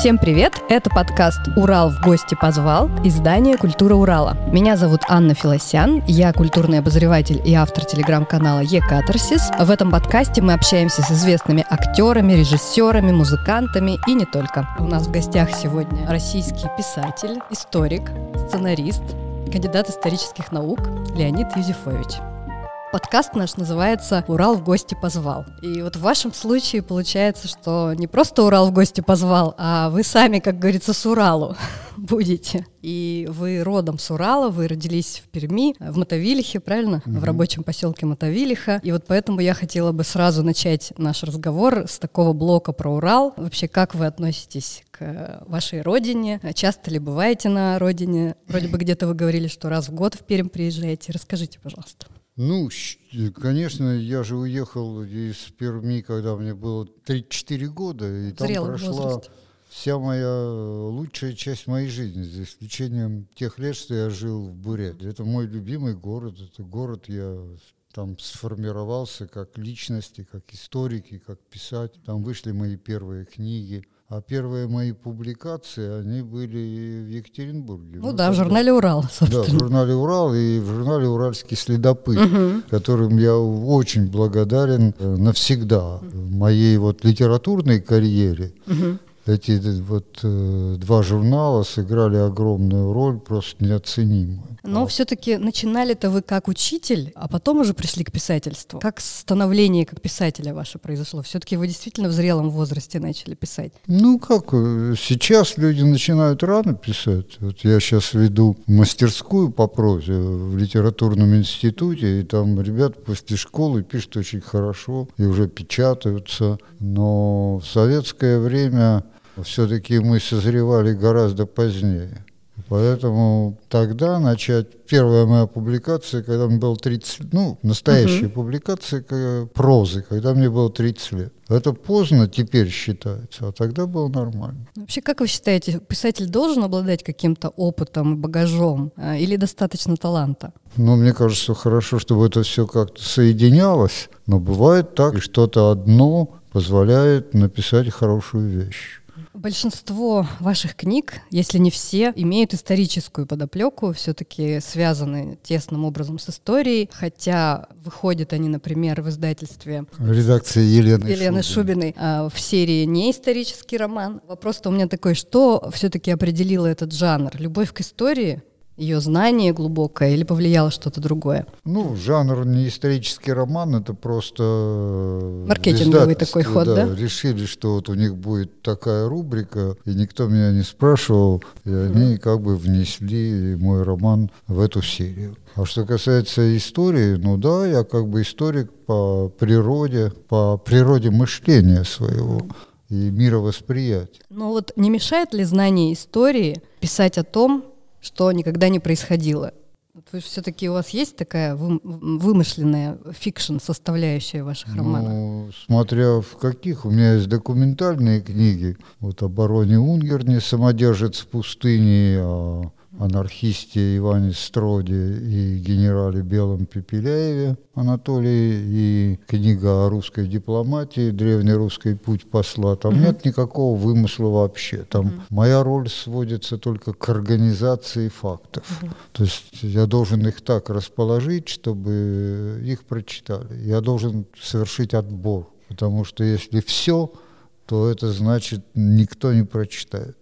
Всем привет! Это подкаст «Урал в гости позвал», издание «Культура Урала». Меня зовут Анна Филосян, я культурный обозреватель и автор телеграм-канала «Е-Катарсис». В этом подкасте мы общаемся с известными актерами, режиссерами, музыкантами и не только. У нас в гостях сегодня российский писатель, историк, сценарист, кандидат исторических наук Леонид Юзефович. Подкаст наш называется «Урал в гости позвал». И вот в вашем случае получается, что не просто «Урал в гости позвал», а вы сами, как говорится, с Уралу будете. И вы родом с Урала, вы родились в Перми, в Мотовилихе, правильно? В рабочем поселке Мотовилиха. И вот поэтому я хотела бы сразу начать наш разговор с такого блока про Урал. Вообще, как вы относитесь к вашей родине? Часто ли бываете на родине? Вроде бы где-то вы говорили, что раз в год в Пермь приезжаете. Расскажите, пожалуйста. Ну, конечно, я же уехал из Перми, когда мне было 34 года, и там прошла вся моя лучшая часть моей жизни, за исключением тех лет, что я жил в Бурятии. Это мой любимый город, это город, я там сформировался как личность, как историк, и как писатель. Там вышли мои первые книги. А первые мои публикации, они были в Екатеринбурге. Ну да, в журнале «Урал», собственно. Да, в журнале «Урал» и в журнале «Уральский следопыт», которым я очень благодарен навсегда в моей вот литературной карьере. Эти вот два журнала сыграли огромную роль, просто неоценимую. Но все-таки начинали-то вы как учитель, а потом уже пришли к писательству. Как становление как писателя ваше произошло? Все-таки вы действительно в зрелом возрасте начали писать? Ну как, сейчас люди начинают рано писать. Вот я сейчас веду мастерскую по прозе в литературном институте, и там ребята после школы пишут очень хорошо и уже печатаются. Но в советское время все-таки мы созревали гораздо позднее. Поэтому тогда начать... Первая моя публикация, когда мне было 30... Ну, настоящая публикация прозы, когда мне было 30 лет. Это поздно теперь считается, а тогда было нормально. Вообще, как вы считаете, писатель должен обладать каким-то опытом, багажом или достаточно таланта? Ну, мне кажется, хорошо, чтобы это все как-то соединялось. Но бывает так, и что-то одно позволяет написать хорошую вещь. Большинство ваших книг, если не все, имеют историческую подоплеку, все-таки связаны тесным образом с историей, хотя выходят они, например, в издательстве редакции Елены Шубиной в серии «Неисторический роман». Вопрос-то у меня такой, что все-таки определило этот жанр? Любовь к истории? Ее знание глубокое или повлияло что-то другое? Ну, жанр неисторический роман, это просто... Маркетинговый такой ход, да? Решили, что вот у них будет такая рубрика, и никто меня не спрашивал, и они как бы внесли мой роман в эту серию. А что касается истории, ну да, я как бы историк по природе мышления своего и мировосприятия. Ну вот не мешает ли знание истории писать о том, что никогда не происходило? Вы все-таки, у вас есть такая вымышленная фикшн, составляющая ваших романов? Ну, смотря в каких. У меня есть документальные книги. Вот о бароне Унгерне «Самодержец в пустыне», о анархисте Иване Строде и генерале Белом Пепеляеве Анатолии, и книга о русской дипломатии «Древний русский путь посла». Там нет никакого вымысла вообще. Там моя роль сводится только к организации фактов. То есть я должен их так расположить, чтобы их прочитали. Я должен совершить отбор, потому что если все, то это значит, никто не прочитает.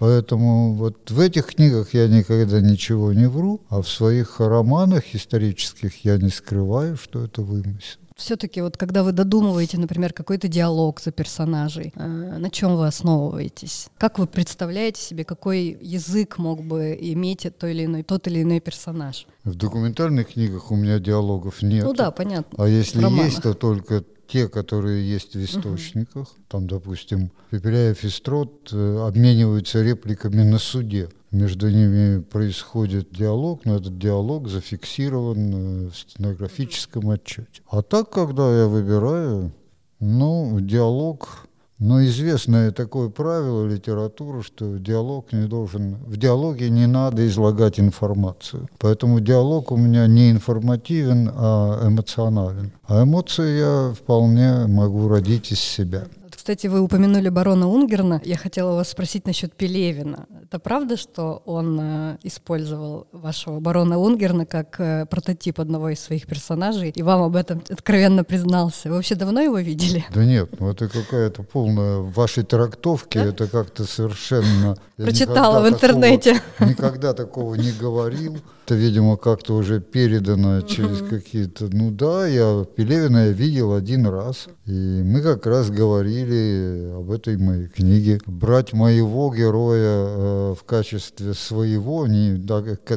Поэтому вот в этих книгах я никогда ничего не вру, а в своих романах исторических я не скрываю, что это вымысел. Все-таки вот когда вы додумываете, например, какой-то диалог за персонажей, на чем вы основываетесь? Как вы представляете себе, какой язык мог бы иметь тот или иной персонаж? В документальных книгах у меня диалогов нет. Ну да, понятно. А если есть, то только... те, которые есть в источниках, там, допустим, Пепеляев и Строд обмениваются репликами на суде. Между ними происходит диалог, но этот диалог зафиксирован в стенографическом отчете. А так, когда я выбираю, ну, диалог... Но известное такое правило литературы, что диалог не должен, в диалоге не надо излагать информацию. Поэтому диалог у меня не информативен, а эмоционален. А эмоции я вполне могу родить из себя. Кстати, вы упомянули барона Унгерна. Я хотела вас спросить насчет Пелевина. Это правда, что он использовал вашего барона Унгерна как прототип одного из своих персонажей, и вам об этом откровенно признался? Вы вообще давно его видели? Да нет, ну это какая-то полная... В вашей трактовке это как-то совершенно... Прочитала в интернете. Никогда такого не говорил. Это, видимо, как-то уже передано через какие-то... Ну да, я Пелевина я видел один раз. И мы как раз говорили об этой моей книге. Брать моего героя в качестве своего...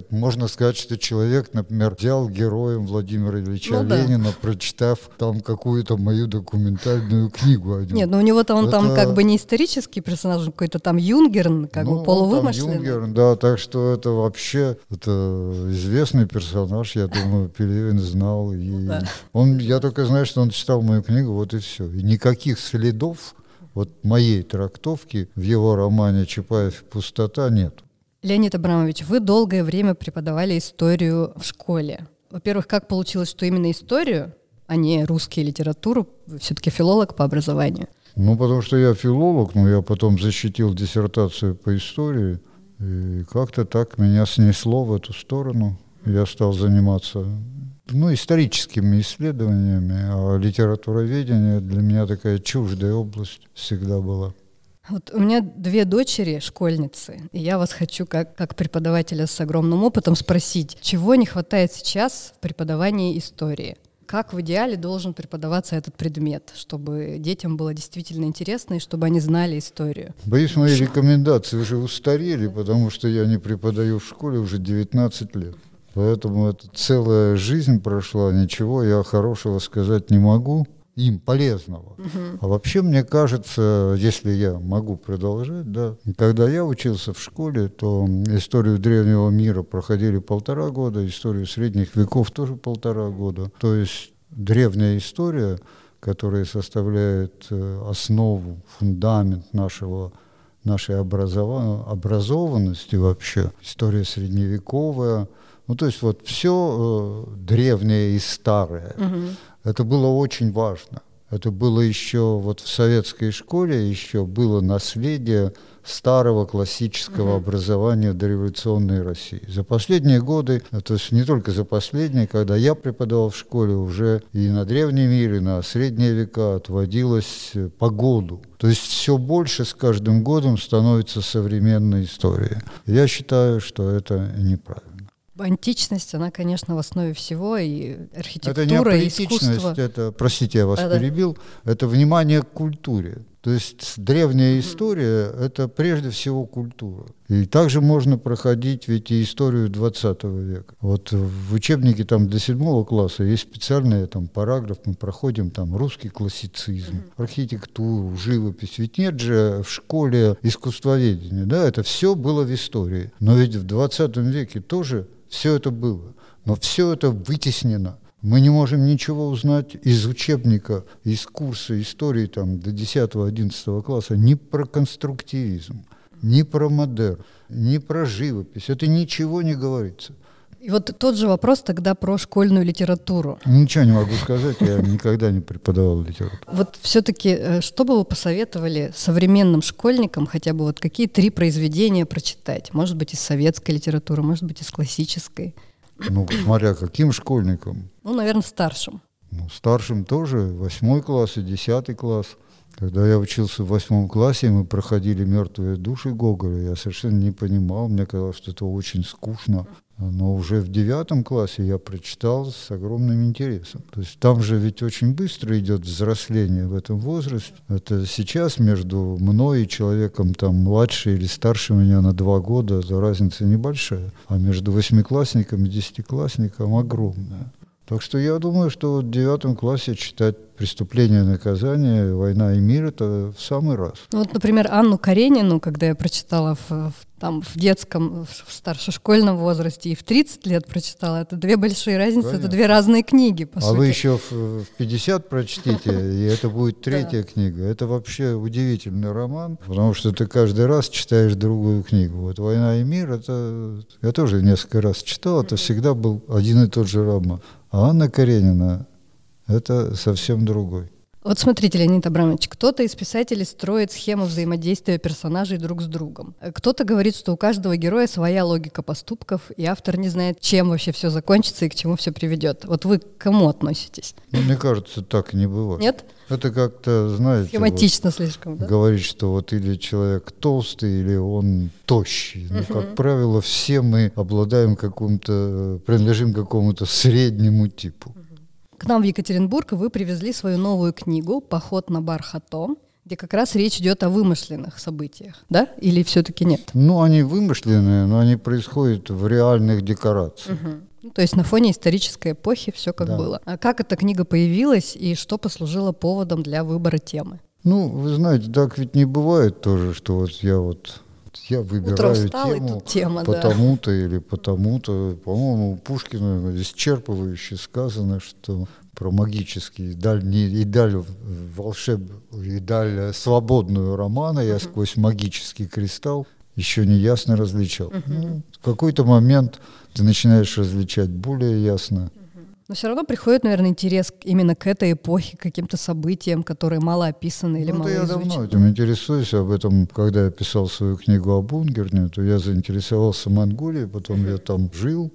можно сказать, что человек, например, взял героем Владимира Ильича Ленина, прочитав там какую-то мою документальную книгу о нем. Нет, но у него там как бы не исторический персонаж, какой-то там Юнгерн, как бы полувымышленный. Юнгерн, да, так что это вообще... известный персонаж, я думаю, Пелевин знал. И я только знаю, что он читал мою книгу, вот и все. И никаких следов моей трактовки в его романе «Чапаев и пустота» нет. Леонид Абрамович, вы долгое время преподавали историю в школе. Во-первых, как получилось, что именно историю, а не русскую литературу? Вы все-таки филолог по образованию. Ну, потому что я филолог, но я потом защитил диссертацию по истории. И как-то так меня снесло в эту сторону. Я стал заниматься историческими исследованиями, а литературоведение для меня такая чуждая область всегда была. Вот у меня 2 дочери, школьницы, и я вас хочу, как преподавателя с огромным опытом, спросить, чего не хватает сейчас в преподавании истории? Как в идеале должен преподаваться этот предмет, чтобы детям было действительно интересно и чтобы они знали историю? Боюсь, мои рекомендации уже устарели, потому что я не преподаю в школе уже 19 лет. Поэтому это целая жизнь прошла, ничего я хорошего сказать не могу, им полезного. А вообще, мне кажется, если я могу продолжать, когда я учился в школе, то историю древнего мира проходили 1,5 года, историю средних веков тоже 1,5 года. То есть древняя история, которая составляет основу, фундамент нашей образованности вообще, история средневековая, все древнее и старое. Это было очень важно. Это было еще в советской школе, еще было наследие старого классического образования дореволюционной России. За последние годы, то есть не только за последние, когда я преподавал в школе, уже и на Древний мир, и на Средние века отводилось по году. То есть все больше с каждым годом становится современной историей. Я считаю, что это неправильно. Античность, она, конечно, в основе всего, и архитектура, это не аполитичность, и искусство. Это, простите, я вас перебил, это внимание к культуре. То есть древняя история — это прежде всего культура. И также можно проходить ведь и историю XX века. В учебнике до 7 класса есть специальный параграф, мы проходим русский классицизм, архитектуру, живопись. Ведь нет же в школе искусствоведения, это все было в истории. Но ведь в XX веке тоже все это было, но все это вытеснено. Мы не можем ничего узнать из учебника, из курса истории до 10-11 класса ни про конструктивизм, ни про модерн, ни про живопись. Это ничего не говорится. И тот же вопрос тогда про школьную литературу. Ничего не могу сказать, я никогда не преподавал литературу. Все-таки, что бы вы посоветовали современным школьникам, хотя бы какие 3 произведения прочитать? Может быть, из советской литературы, может быть, из классической? Смотря каким школьникам. Наверное, старшим. Старшим тоже, 8 класс и 10 класс. Когда я учился в 8 классе, мы проходили «Мертвые души» Гоголя. Я совершенно не понимал, мне казалось, что это очень скучно. Но уже в 9 классе я прочитал с огромным интересом. То есть там же ведь очень быстро идет взросление в этом возрасте. Это сейчас между мной и человеком младше или старше меня на 2 года, это разница небольшая. А между 8-классником и 10-классником огромная. Так что я думаю, что в 9 классе читать «Преступление и наказание», «Война и мир» — это в самый раз. Например, Анну Каренину, когда я прочитала в детском, в старшешкольном возрасте и в 30 лет прочитала, это 2 большие разницы, конечно. Это 2 разные книги, по сути. А вы еще в 50 прочтите, и это будет 3-я книга. Это вообще удивительный роман, потому что ты каждый раз читаешь другую книгу. «Война и мир» — это... Я тоже несколько раз читал, это всегда был один и тот же роман. А Анна Каренина — это совсем другой. Вот смотрите, Леонид Абрамович, кто-то из писателей строит схему взаимодействия персонажей друг с другом. Кто-то говорит, что у каждого героя своя логика поступков, и автор не знает, чем вообще все закончится и к чему все приведет. Вот вы к кому относитесь? Мне кажется, так не бывает. Нет? Это как-то, знаете... Схематично вот, слишком, да? Говорить, что вот или человек толстый, или он тощий. Но, как правило, все мы обладаем принадлежим какому-то среднему типу. К нам в Екатеринбург вы привезли свою новую книгу «Поход на Бар-Хото», где как раз речь идет о вымышленных событиях, да? Или все-таки нет? Ну, они вымышленные, но они происходят в реальных декорациях. Ну, то есть на фоне исторической эпохи все как было. А как эта книга появилась и что послужило поводом для выбора темы? Ну, вы знаете, так ведь не бывает тоже, что вот я выбираю тему, потому-то или потому-то. По-моему, у Пушкина исчерпывающе сказано, что про магические и даль свободную романа я сквозь магический кристалл еще не ясно различал. Ну, в какой-то момент ты начинаешь различать более ясно. Но все равно приходит, наверное, интерес именно к этой эпохе, к каким-то событиям, которые мало описаны или мало изучены. Я давно этим интересуюсь, об этом, когда я писал свою книгу об Унгерне, то я заинтересовался Монголией, потом я там жил,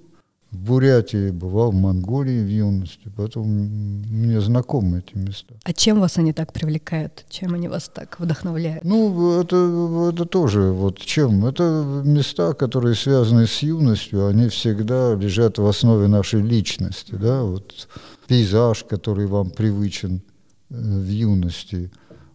в Бурятии, бывал в Монголии в юности, потом мне знакомы эти места. А чем вас они так привлекают? Чем они вас так вдохновляют? Ну, это тоже вот чем. Это места, которые связаны с юностью, они всегда лежат в основе нашей личности, да, вот пейзаж, который вам привычен в юности,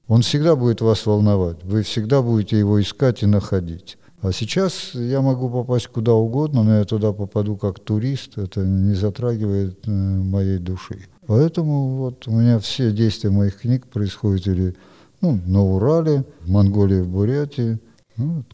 он всегда будет вас волновать, вы всегда будете его искать и находить. А сейчас я могу попасть куда угодно, но я туда попаду как турист, это не затрагивает моей души. Поэтому вот у меня все действия моих книг происходят или на Урале, в Монголии, в Бурятии,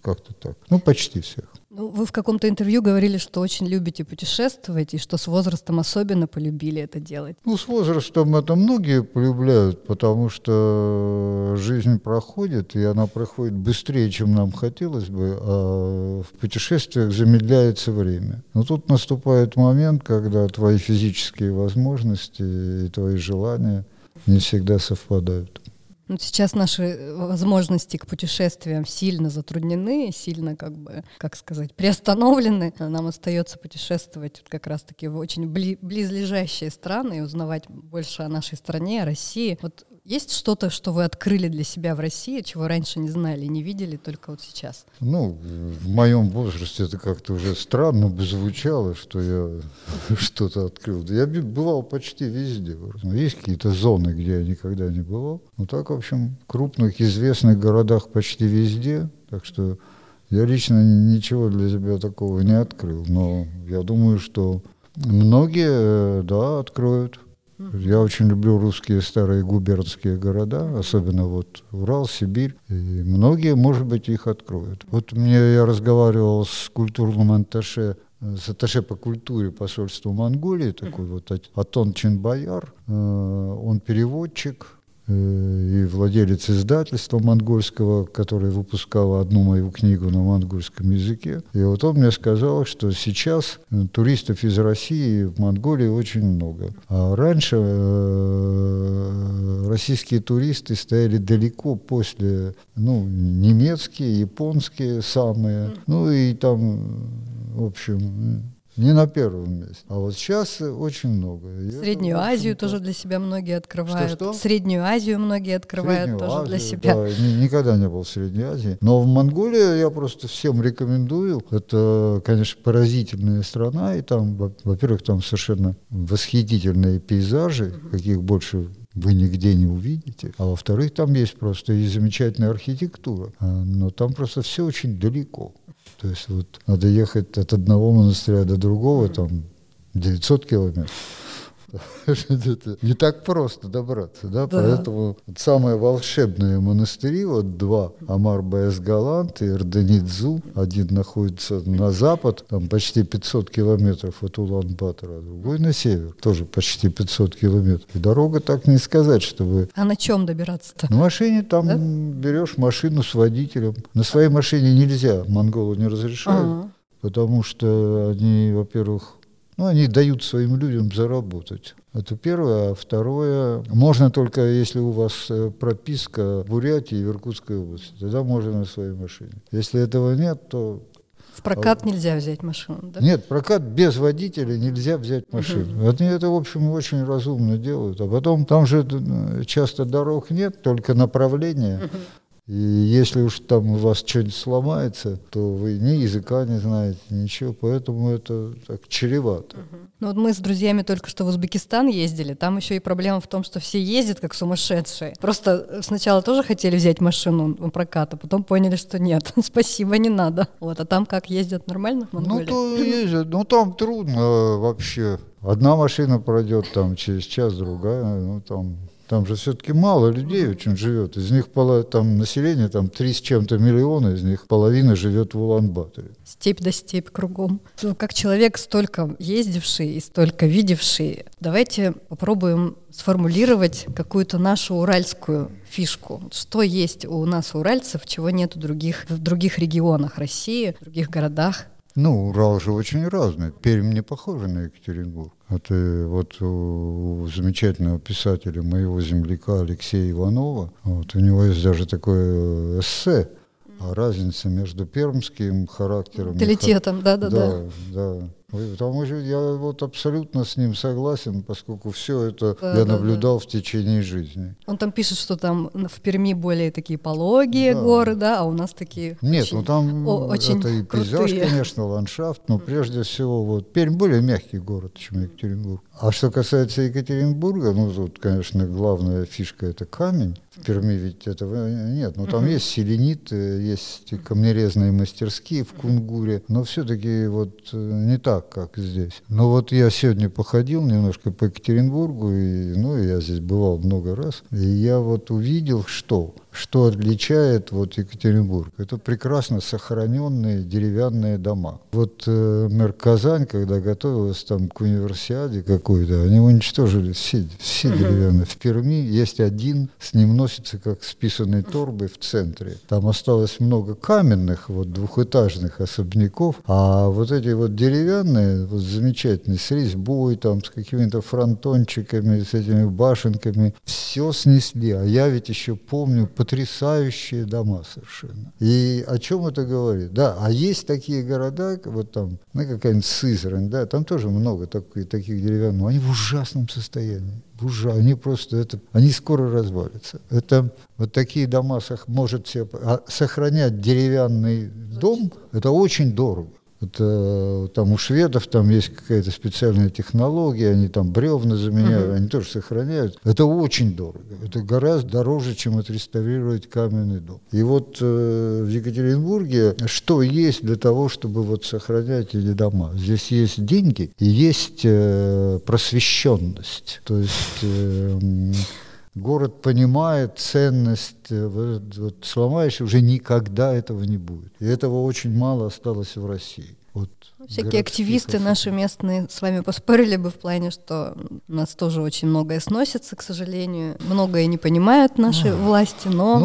как-то так, почти всех. Вы в каком-то интервью говорили, что очень любите путешествовать и что с возрастом особенно полюбили это делать. С возрастом это многие полюбляют, потому что жизнь проходит, и она проходит быстрее, чем нам хотелось бы, а в путешествиях замедляется время. Но тут наступает момент, когда твои физические возможности и твои желания не всегда совпадают. Сейчас наши возможности к путешествиям сильно затруднены, сильно, приостановлены. Нам остается путешествовать как раз-таки в очень близлежащие страны и узнавать больше о нашей стране, о России. Вот есть что-то, что вы открыли для себя в России, чего раньше не знали, не видели, только вот сейчас? В моем возрасте это как-то уже странно бы звучало, что я что-то открыл. Я бывал почти везде. Есть какие-то зоны, где я никогда не бывал. Так, в общем, в крупных, известных городах почти везде. Так что я лично ничего для себя такого не открыл. Но я думаю, что многие, откроют. Я очень люблю русские старые губернские города, особенно Урал, Сибирь. И многие, может быть, их откроют. Я разговаривал с культурным атташе, с атташе по культуре посольства Монголии, такой Атончин Баяр. Он переводчик и владелец издательства монгольского, которое выпускало одну мою книгу на монгольском языке. И он мне сказал, что сейчас туристов из России в Монголии очень много. А раньше российские туристы стояли далеко после, немецкие, японские самые. Не на первом месте. А сейчас очень много. Среднюю Азию тоже для себя многие открывают. Что? Среднюю Азию многие открывают для себя. Да, никогда не был в Средней Азии. Но в Монголии я просто всем рекомендую. Это, конечно, поразительная страна. И там, во-первых, там совершенно восхитительные пейзажи, каких больше вы нигде не увидите. А во-вторых, там есть просто и замечательная архитектура. Но там просто все очень далеко. То есть надо ехать от одного монастыря до другого, 900 километров. Не так просто добраться, да? Поэтому самые волшебные монастыри, два, Амарбайсгаланты, Эрденидзу, один находится на запад, там почти 500 километров от Улан-Батора, а другой на север, тоже почти 500 километров. И дорога так не сказать, чтобы... А на чем добираться-то? На машине, там берешь машину с водителем. На своей машине нельзя, монголы не разрешают, потому что они, во-первых, Ну, они дают своим людям заработать. Это первое. А второе, можно только, если у вас прописка в Бурятии и в Иркутской области, тогда можно на своей машине. Если этого нет, то... В прокат нельзя взять машину, да? Нет, прокат без водителя нельзя взять машину. Угу. Они это, в общем, очень разумно делают. А потом, там же часто дорог нет, только направления. Угу. И если уж там у вас что-нибудь сломается, то вы ни языка не знаете, ничего, поэтому это так чревато. Ну вот мы с друзьями только что в Узбекистан ездили, там еще и проблема в том, что все ездят как сумасшедшие. Просто сначала тоже хотели взять машину в прокат, а потом поняли, что нет, спасибо, не надо. Вот, а там как, ездят нормально в Монголии? Ну то ездят, ну там трудно вообще. Одна машина пройдет там через час, другая, ну там... Там же все-таки мало людей очень живет. Из них там население, там 3 с чем-то миллиона, из них половина живет в Улан-Баторе. Степь да степь кругом. Как человек, столько ездивший и столько видевший, давайте попробуем сформулировать какую-то нашу уральскую фишку. Что есть у нас, у уральцев, чего нет в других регионах России, в других городах? Ну, Урал же очень разный. Пермь не похожа на Екатеринбург. Это вот у замечательного писателя, моего земляка Алексея Иванова, вот, у него есть даже такое эссе о разнице между пермским характером... Менталитетом, да-да-да. Да. Потому что я вот абсолютно с ним согласен, поскольку все это я наблюдал в течение жизни. Он там пишет, что там в Перми более такие пологие горы, да, а у нас такие. Нет, очень, ну там очень это и крутые. Пейзаж, конечно, ландшафт, но прежде всего вот Пермь более мягкий город, чем Екатеринбург. А что касается Екатеринбурга, ну тут, конечно, главная фишка — это камень. В Перми ведь этого нет, но там есть селенит, есть камнерезные мастерские в Кунгуре, но все-таки вот не так, как здесь. Но вот я сегодня походил немножко по Екатеринбургу, и, ну, я здесь бывал много раз, и я вот увидел, что отличает вот Екатеринбург. Это прекрасно сохраненные деревянные дома. Вот мэр Казань, когда готовилась там к универсиаде какой-то, они уничтожили все деревянные. В Перми есть один, с ним носится как с писаной торбой в центре. Там осталось много каменных, вот двухэтажных особняков, а вот эти вот деревянные, вот замечательные, с резьбой, там, с какими-то фронтончиками, с этими башенками, все снесли. А я ведь еще помню, потрясающие дома совершенно. И о чем это говорит? Да, а есть такие города, вот там, ну, какая-нибудь Сызрань, да, там тоже много таких деревянных, они в ужасном состоянии. Они просто, они скоро развалятся. Это вот такие дома может себе... сохранять деревянный дом, это очень дорого. Это там у шведов там есть какая-то специальная технология, они там бревна заменяют, они тоже сохраняют. Это очень дорого, это гораздо дороже, чем отреставрировать каменный дом. И вот в Екатеринбурге что есть для того, чтобы вот сохранять эти дома? Здесь есть деньги и есть просвещенность, то есть... Город понимает ценность, вот сломаешь, уже никогда этого не будет. И этого очень мало осталось в России. Вот всякие активисты наши местные с вами поспорили бы в плане, что у нас тоже очень многое сносится, к сожалению. Многое не понимают наши власти, но вы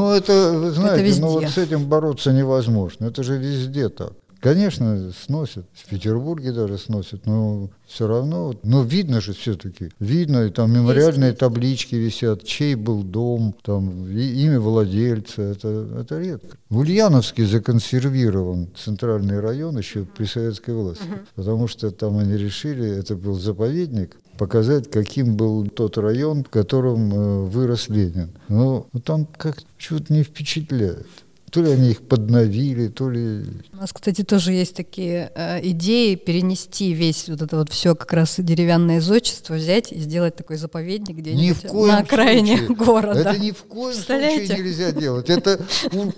знаете, это вот с этим бороться невозможно. Это же везде так. Конечно, сносят, в Петербурге даже сносят, но все равно, но видно же все-таки, видно, и там мемориальные таблички висят, чей был дом, там имя владельца, это редко. В Ульяновске законсервирован центральный район еще при советской власти, потому что там они решили, это был заповедник, показать, каким был тот район, в котором вырос Ленин. Но там как-то чего-то не впечатляет. То ли они их подновили, то ли... У нас, кстати, тоже есть такие идеи перенести весь вот это вот все как раз деревянное зодчество, взять и сделать такой заповедник где-нибудь на окраине города. Это ни в коем случае нельзя делать. Это,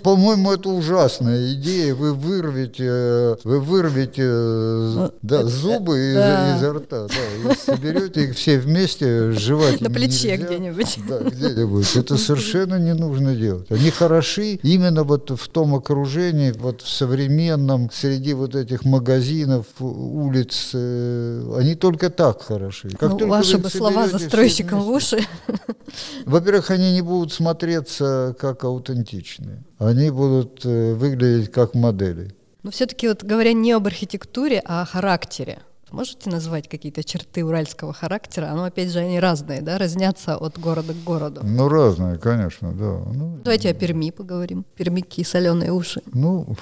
по-моему, это ужасная идея. Вы вырвете зубы изо рта. Да, и соберете их все вместе, жевать на плече где-нибудь. Да, где-нибудь. Это совершенно не нужно делать. Они хороши именно вот в том окружении, вот в современном, среди вот этих магазинов, улиц, они только так хороши. Ваши бы слова застройщикам в уши. Во-первых, они не будут смотреться как аутентичные. Они будут выглядеть как модели. Но все-таки, вот говоря не об архитектуре, а о характере. Можете назвать какие-то черты уральского характера? Ну, опять же, они разные, да, разнятся от города к городу. Ну, разные, конечно, да. Ну, давайте о Перми поговорим. Пермяки, соленые уши. Ну,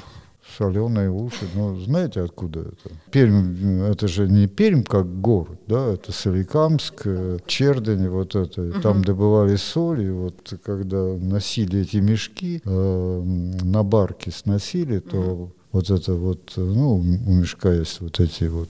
соленые уши, ну, знаете, откуда это? Пермь, это же не Пермь как город, да, это Соликамск, Чердань, вот это, там добывали соль, и вот когда носили эти мешки, на барке сносили, то... Вот это вот, ну, у мешка есть вот эти вот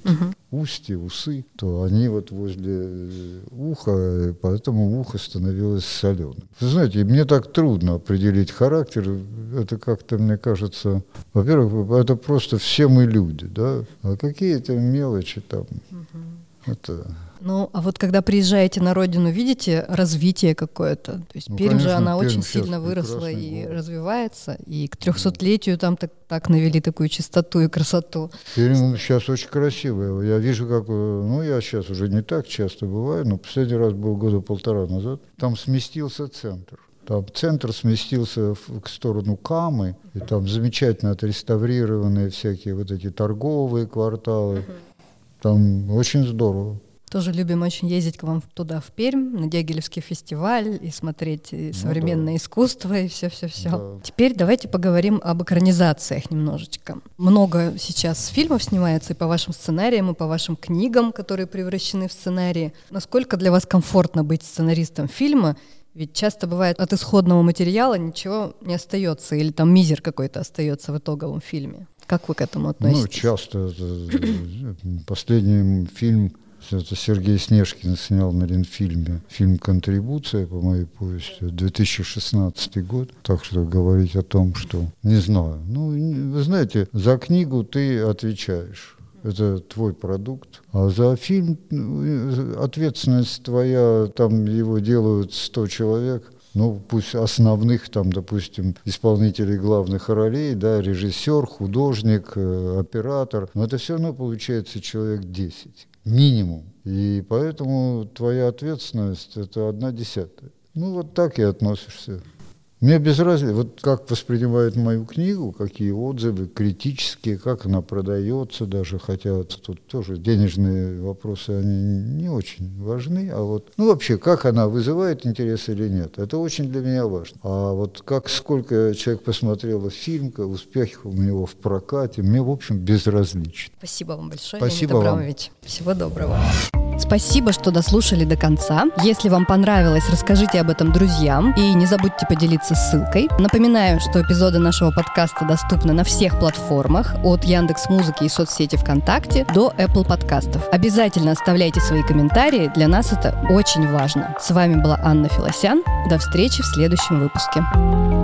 устья, усы, то они вот возле уха, и поэтому ухо становилось соленым. Вы знаете, мне так трудно определить характер, это как-то, мне кажется, во-первых, это просто все мы люди, да, а какие-то мелочи там, это... Ну, а вот когда приезжаете на родину, видите развитие какое-то? То есть, ну, Пермь, конечно, же она Пермь очень сильно выросла и город развивается, и к 300-летию там так навели такую чистоту и красоту. Пермь сейчас очень красивая. Я вижу, как... Ну, я сейчас уже не так часто бываю, но последний раз был года полтора назад. Там сместился центр. Там центр сместился к сторону Камы, и там замечательно отреставрированные всякие вот эти торговые кварталы. Там очень здорово. Тоже любим очень ездить к вам туда, в Пермь, на Дягилевский фестиваль, и смотреть и современное искусство, и все-все-все. Да. Теперь давайте поговорим об экранизациях немножечко. Много сейчас фильмов снимается и по вашим сценариям, и по вашим книгам, которые превращены в сценарии. Насколько для вас комфортно быть сценаристом фильма? Ведь часто бывает, от исходного материала ничего не остается, или там мизер какой-то остается в итоговом фильме. Как вы к этому относитесь? Ну, часто. Последний фильм... Это Сергей Снежкин снял на Ленфильме фильм «Контрибуция» по моей повести, 2016 год. Так что говорить о том, что не знаю. Ну, вы знаете, за книгу ты отвечаешь. Это твой продукт. А за фильм ответственность твоя, там его делают 100 человек. Ну, пусть основных, там, допустим, исполнителей главных ролей, да, режиссер, художник, оператор. Но это все равно получается человек 10. Минимум. И поэтому твоя ответственность – это 1/10. Ну, вот так и относишься. Мне безразлично, вот как воспринимают мою книгу, какие отзывы критические, как она продается даже, хотя тут тоже денежные вопросы, они не очень важны, а вот, ну, вообще, как она вызывает интерес или нет, это очень для меня важно. А вот как, сколько человек посмотрел фильм, успехи у него в прокате, мне, в общем, безразлично. Спасибо вам большое, Леонид Абрамович. Всего доброго. Спасибо, что дослушали до конца. Если вам понравилось, расскажите об этом друзьям и не забудьте поделиться ссылкой. Напоминаю, что эпизоды нашего подкаста доступны на всех платформах, от Яндекс.Музыки и соцсети ВКонтакте до Apple подкастов. Обязательно оставляйте свои комментарии, для нас это очень важно. С вами была Анна Филосян. До встречи в следующем выпуске.